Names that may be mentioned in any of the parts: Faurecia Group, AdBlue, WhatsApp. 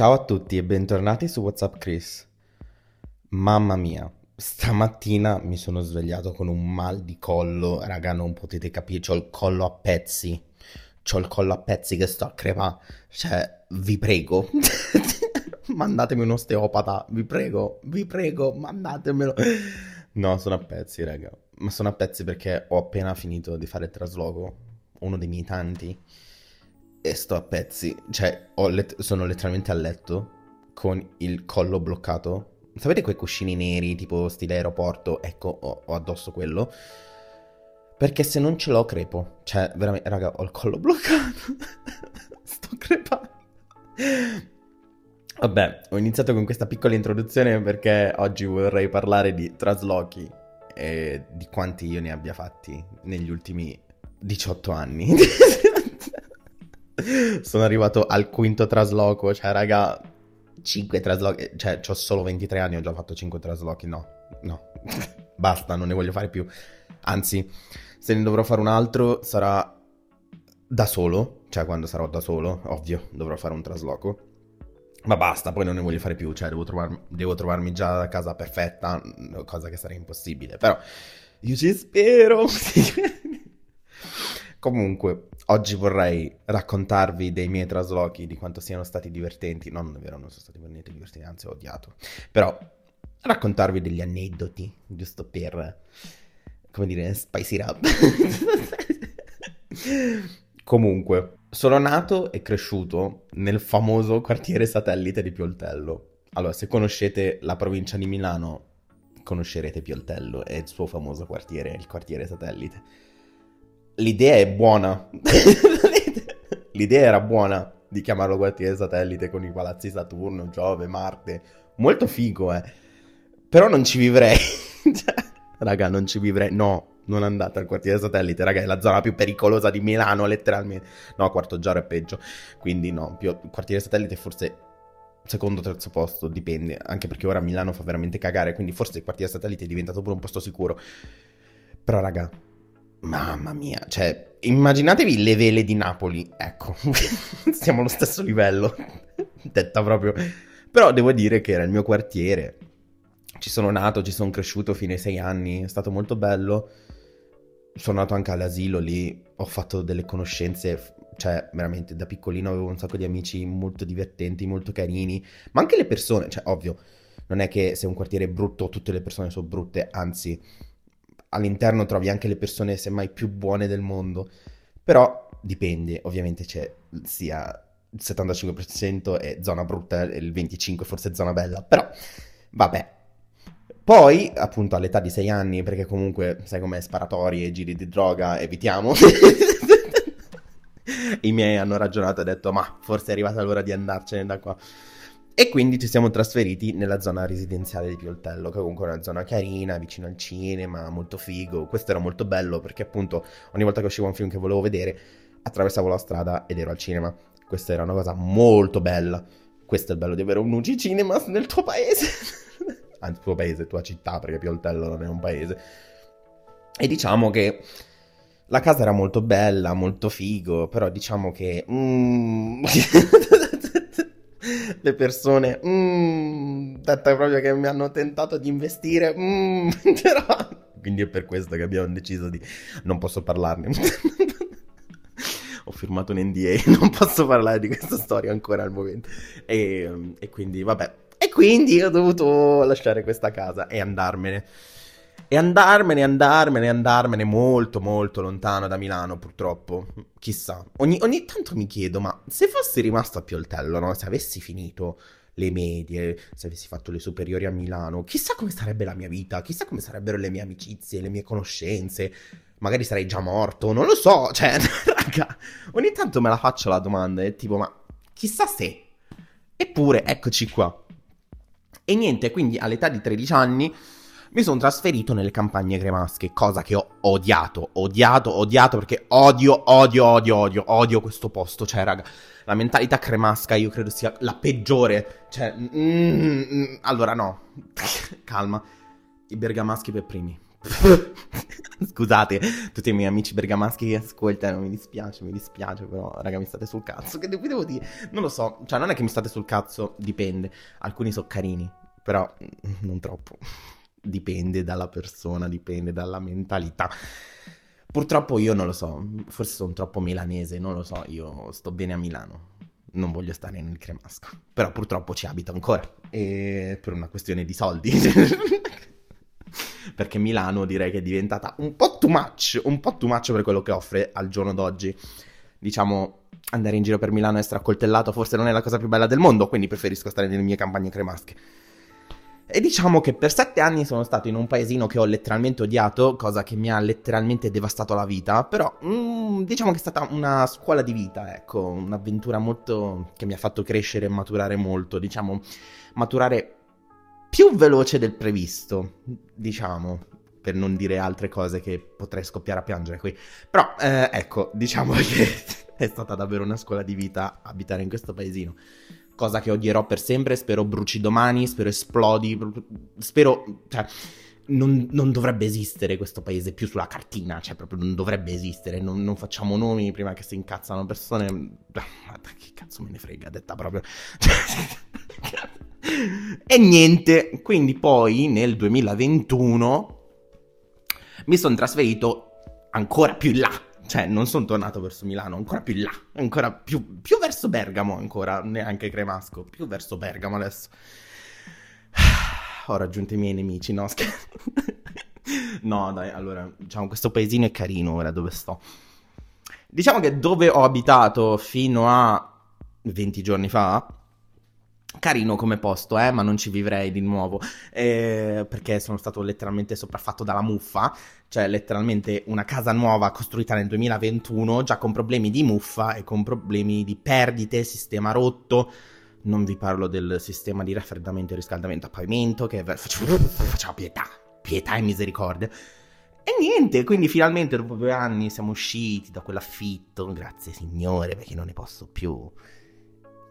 Ciao a tutti e bentornati su WhatsApp Chris. Mamma mia, stamattina mi sono svegliato con un mal di collo, raga, non potete capire, c'ho il collo a pezzi. C'ho il collo a pezzi che sto a crepà, cioè, vi prego. Mandatemi un osteopata, vi prego, mandatemelo. No, sono a pezzi, raga. Ma sono a pezzi perché ho appena finito di fare il trasloco, uno dei miei tanti. E sto a pezzi, cioè sono letteralmente a letto con il collo bloccato. Sapete quei cuscini neri tipo stile aeroporto? Ecco, ho addosso quello. Perché se non ce l'ho crepo. Cioè, veramente, raga, ho il collo bloccato. Sto crepando. Vabbè, ho iniziato con questa piccola introduzione perché oggi vorrei parlare di traslochi e di quanti io ne abbia fatti negli ultimi 18 anni. Sono arrivato al quinto trasloco, cioè raga, 5 traslochi, cioè c'ho solo 23 anni e ho già fatto 5 traslochi, no, basta, non ne voglio fare più, anzi, se ne dovrò fare un altro sarà da solo, cioè quando sarò da solo, ovvio, dovrò fare un trasloco, ma basta, poi non ne voglio fare più, cioè devo trovarmi già la casa perfetta, cosa che sarebbe impossibile, però io ci spero. Comunque, oggi vorrei raccontarvi dei miei traslochi, di quanto siano stati divertenti. No, non è vero, non sono stati per niente divertenti, anzi ho odiato. Però raccontarvi degli aneddoti, giusto per, come dire, spicy rub. Comunque, sono nato e cresciuto nel famoso quartiere satellite di Pioltello. Allora, se conoscete la provincia di Milano, conoscerete Pioltello e il suo famoso quartiere, il quartiere satellite. L'idea è buona, l'idea era buona di chiamarlo quartiere satellite con i palazzi Saturno, Giove, Marte, molto figo però non ci vivrei, raga non ci vivrei, no, non andate al quartiere satellite, raga è la zona più pericolosa di Milano letteralmente, no Quarto Giaro è peggio, quindi no, quartiere satellite forse secondo o terzo posto, dipende, anche perché ora Milano fa veramente cagare, quindi forse il quartiere satellite è diventato pure un posto sicuro, però raga... Mamma mia, cioè, immaginatevi le vele di Napoli, ecco, siamo allo stesso livello, detta proprio, però devo dire che era il mio quartiere, ci sono nato, ci sono cresciuto fino ai 6 anni, è stato molto bello, sono nato anche all'asilo lì, ho fatto delle conoscenze, cioè, veramente, da piccolino avevo un sacco di amici molto divertenti, molto carini, ma anche le persone, cioè, ovvio, non è che se un quartiere è brutto tutte le persone sono brutte, anzi... All'interno trovi anche le persone semmai più buone del mondo, però dipende, ovviamente c'è sia il 75% è zona brutta e il 25% forse è zona bella, però vabbè. Poi, appunto all'età di 6 anni, perché comunque sai com'è, sparatorie, giri di droga, evitiamo. I miei hanno ragionato e detto ma forse è arrivata l'ora di andarcene da qua. E quindi ci siamo trasferiti nella zona residenziale di Pioltello, che comunque è una zona carina, vicino al cinema, molto figo. Questo era molto bello perché appunto ogni volta che usciva un film che volevo vedere attraversavo la strada ed ero al cinema. Questa era una cosa molto bella. Questo è il bello di avere un UG Cinemas nel tuo paese. Anzi, tuo paese, tua città, perché Pioltello non è un paese. E diciamo che la casa era molto bella, molto figo, però diciamo che... Le persone, detta proprio che mi hanno tentato di investire, però... Quindi è per questo che abbiamo deciso di... Non posso parlarne. Ho firmato un NDA, non posso parlare di questa storia ancora al momento. E quindi, vabbè. E quindi ho dovuto lasciare questa casa e andarmene. E andarmene molto molto lontano da Milano purtroppo, chissà, ogni tanto mi chiedo ma se fossi rimasto a Pioltello, no? Se avessi finito le medie, se avessi fatto le superiori a Milano, chissà come sarebbe la mia vita, chissà come sarebbero le mie amicizie, le mie conoscenze, magari sarei già morto, non lo so, cioè raga, ogni tanto me la faccio la domanda, è tipo ma chissà se, eppure eccoci qua, e niente, quindi all'età di 13 anni, mi sono trasferito nelle campagne cremasche, cosa che ho odiato perché odio questo posto, cioè raga, la mentalità cremasca io credo sia la peggiore, cioè, allora no, calma, i bergamaschi per primi, Scusate tutti i miei amici bergamaschi che ascoltano, mi dispiace, però raga mi state sul cazzo, che devo dire, non lo so, cioè non è che mi state sul cazzo, dipende, alcuni sono carini, però non troppo, dipende dalla persona, dipende dalla mentalità. Purtroppo io non lo so, forse sono troppo milanese, non lo so, io sto bene a Milano, non voglio stare nel Cremasco, però purtroppo ci abito ancora, e per una questione di soldi, perché Milano direi che è diventata un po' too much per quello che offre al giorno d'oggi. Diciamo, andare in giro per Milano e essere accoltellato forse non è la cosa più bella del mondo, quindi preferisco stare nelle mie campagne cremasche. E diciamo che per 7 anni sono stato in un paesino che ho letteralmente odiato, cosa che mi ha letteralmente devastato la vita, però diciamo che è stata una scuola di vita, ecco, un'avventura molto che mi ha fatto crescere e maturare molto, diciamo, maturare più veloce del previsto, diciamo, per non dire altre cose che potrei scoppiare a piangere qui, però ecco, diciamo che è stata davvero una scuola di vita abitare in questo paesino. Cosa che odierò per sempre, spero bruci domani, spero esplodi, spero, cioè, non dovrebbe esistere questo paese più sulla cartina, cioè proprio non dovrebbe esistere, non facciamo nomi prima che si incazzano persone, ma che cazzo me ne frega, detta proprio. E niente, quindi poi nel 2021 mi sono trasferito ancora più in là. Cioè, non sono tornato verso Milano, ancora più in là, ancora più verso Bergamo ancora, neanche Cremasco, più verso Bergamo adesso. Ho raggiunto i miei nemici, no? No, dai, allora, diciamo, questo paesino è carino ora dove sto. Diciamo che dove ho abitato fino a 20 giorni fa, carino come posto, ma non ci vivrei di nuovo, perché sono stato letteralmente sopraffatto dalla muffa. Cioè letteralmente una casa nuova costruita nel 2021 già con problemi di muffa e con problemi di perdite, sistema rotto, non vi parlo del sistema di raffreddamento e riscaldamento a pavimento che facciamo pietà e misericordia. E niente, quindi finalmente dopo 2 anni siamo usciti da quell'affitto, grazie signore perché non ne posso più,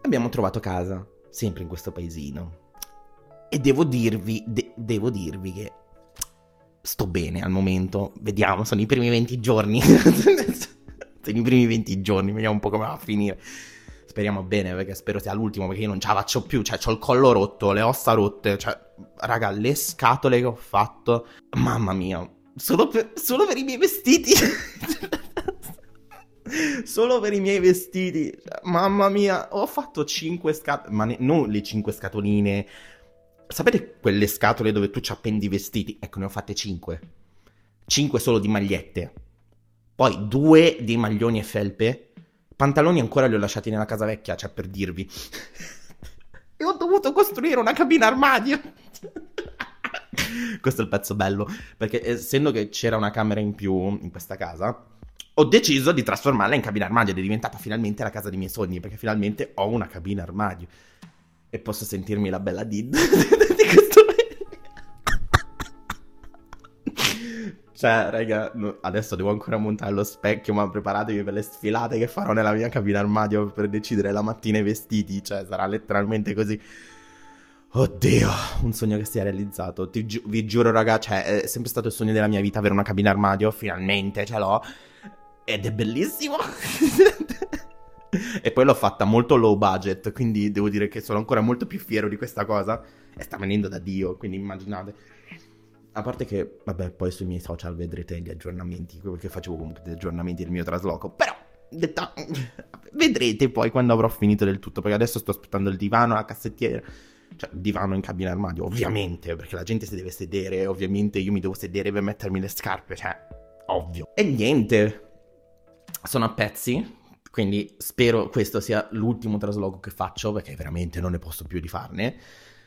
abbiamo trovato casa sempre in questo paesino e devo dirvi che sto bene al momento, vediamo, sono i primi 20 giorni, vediamo un po' come va a finire, speriamo bene perché spero sia l'ultimo perché io non ce la faccio più, cioè c'ho il collo rotto, le ossa rotte, cioè raga le scatole che ho fatto, mamma mia, solo per i miei vestiti, cioè, mamma mia, ho fatto 5 scatole, ma non le 5 scatoline. Sapete quelle scatole dove tu ci appendi i vestiti? Ecco, ne ho fatte 5. 5 solo di magliette. Poi 2 di maglioni e felpe. Pantaloni ancora li ho lasciati nella casa vecchia, cioè per dirvi. E ho dovuto costruire una cabina armadio. Questo è il pezzo bello. Perché essendo che c'era una camera in più in questa casa, ho deciso di trasformarla in cabina armadio. Ed è diventata finalmente la casa dei miei sogni. Perché finalmente ho una cabina armadio. E posso sentirmi la bella Did di questo. Cioè, raga, adesso devo ancora montare lo specchio, ma preparatevi per le sfilate che farò nella mia cabina armadio per decidere la mattina i vestiti. Cioè, sarà letteralmente così. Oddio, un sogno che si è realizzato. Vi giuro, raga, cioè, è sempre stato il sogno della mia vita avere una cabina armadio. Finalmente ce l'ho. Ed è bellissimo. E poi l'ho fatta molto low budget, quindi devo dire che sono ancora molto più fiero di questa cosa e sta venendo da Dio, quindi immaginate. A parte che, vabbè, poi sui miei social vedrete gli aggiornamenti, perché facevo comunque degli aggiornamenti del mio trasloco, però vedrete poi quando avrò finito del tutto, perché adesso sto aspettando il divano, la cassettiera, cioè il divano in cabina armadio, ovviamente, perché la gente si deve sedere, ovviamente io mi devo sedere per mettermi le scarpe, cioè, ovvio. E niente, sono a pezzi. Quindi spero questo sia l'ultimo trasloco che faccio, perché veramente non ne posso più di farne.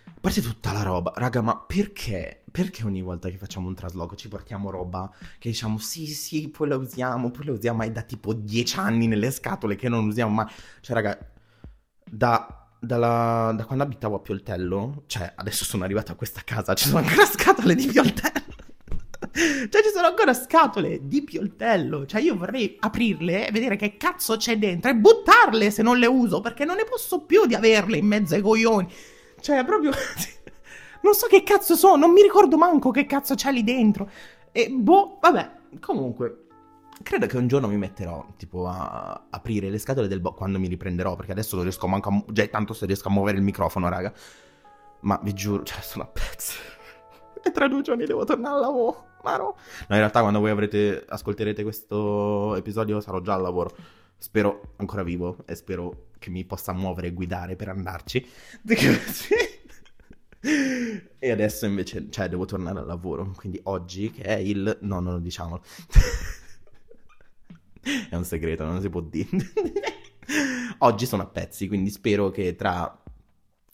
A parte tutta la roba, raga, ma perché? Perché ogni volta che facciamo un trasloco ci portiamo roba che diciamo sì, poi la usiamo, ma è da tipo 10 anni nelle scatole che non usiamo mai. Cioè, raga, da quando abitavo a Pioltello, cioè adesso sono arrivato a questa casa, ci sono ancora scatole di Pioltello. Cioè ci sono ancora scatole di Pioltello, cioè io vorrei aprirle e vedere che cazzo c'è dentro e buttarle se non le uso, perché non ne posso più di averle in mezzo ai coglioni, cioè proprio non so che cazzo sono, non mi ricordo manco che cazzo c'è lì dentro, E boh, vabbè, comunque credo che un giorno mi metterò tipo a aprire le scatole del box quando mi riprenderò, perché adesso non riesco manco a... Già tanto se riesco a muovere il microfono, raga. Ma vi giuro, cioè sono a pezzi. E tra 2 giorni devo tornare al lavoro. Ma no. No, in realtà quando voi ascolterete questo episodio sarò già al lavoro. Spero ancora vivo e spero che mi possa muovere e guidare per andarci. E adesso invece, cioè, devo tornare al lavoro. Quindi oggi, che è il... No, non lo diciamolo. È un segreto, non si può dire. Oggi sono a pezzi, quindi spero che tra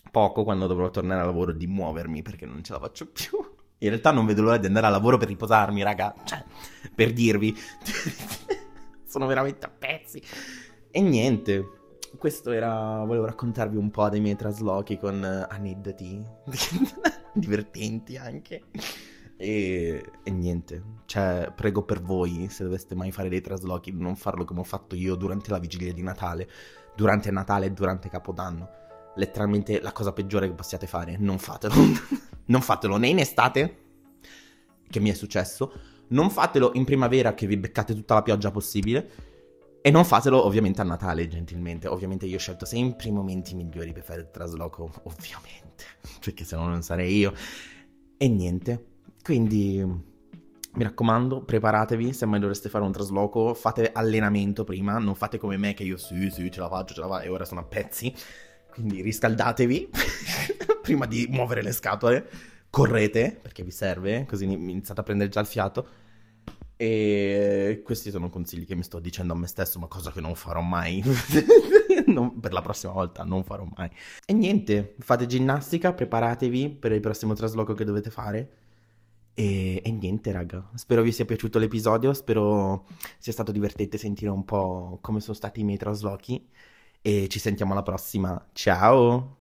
poco, quando dovrò tornare al lavoro, di muovermi, perché non ce la faccio più. In realtà non vedo l'ora di andare al lavoro per riposarmi, raga. Cioè, per dirvi. Sono veramente a pezzi. E niente... Questo era... Volevo raccontarvi un po' dei miei traslochi con aneddoti divertenti anche. E niente. Cioè, prego per voi, se doveste mai fare dei traslochi, non farlo come ho fatto io durante la vigilia di Natale. Durante Natale e durante Capodanno. Letteralmente la cosa peggiore che possiate fare. Non fatelo. Non fatelo né in estate, che mi è successo. Non fatelo in primavera, che vi beccate tutta la pioggia possibile. E non fatelo ovviamente a Natale, gentilmente. Ovviamente io ho scelto sempre i momenti migliori per fare il trasloco, ovviamente. Perché se no non sarei io. E niente. Quindi, mi raccomando, preparatevi. Se mai dovreste fare un trasloco, fate allenamento prima. Non fate come me che io sì, ce la faccio, e ora sono a pezzi. Quindi riscaldatevi prima di muovere le scatole. Correte, perché vi serve, così iniziate a prendere già il fiato. E questi sono consigli che mi sto dicendo a me stesso, ma cosa che non farò mai. Per la prossima volta non farò mai. E niente, fate ginnastica, preparatevi per il prossimo trasloco che dovete fare. E niente, raga, spero vi sia piaciuto l'episodio, spero sia stato divertente sentire un po' come sono stati i miei traslochi. E ci sentiamo alla prossima, ciao!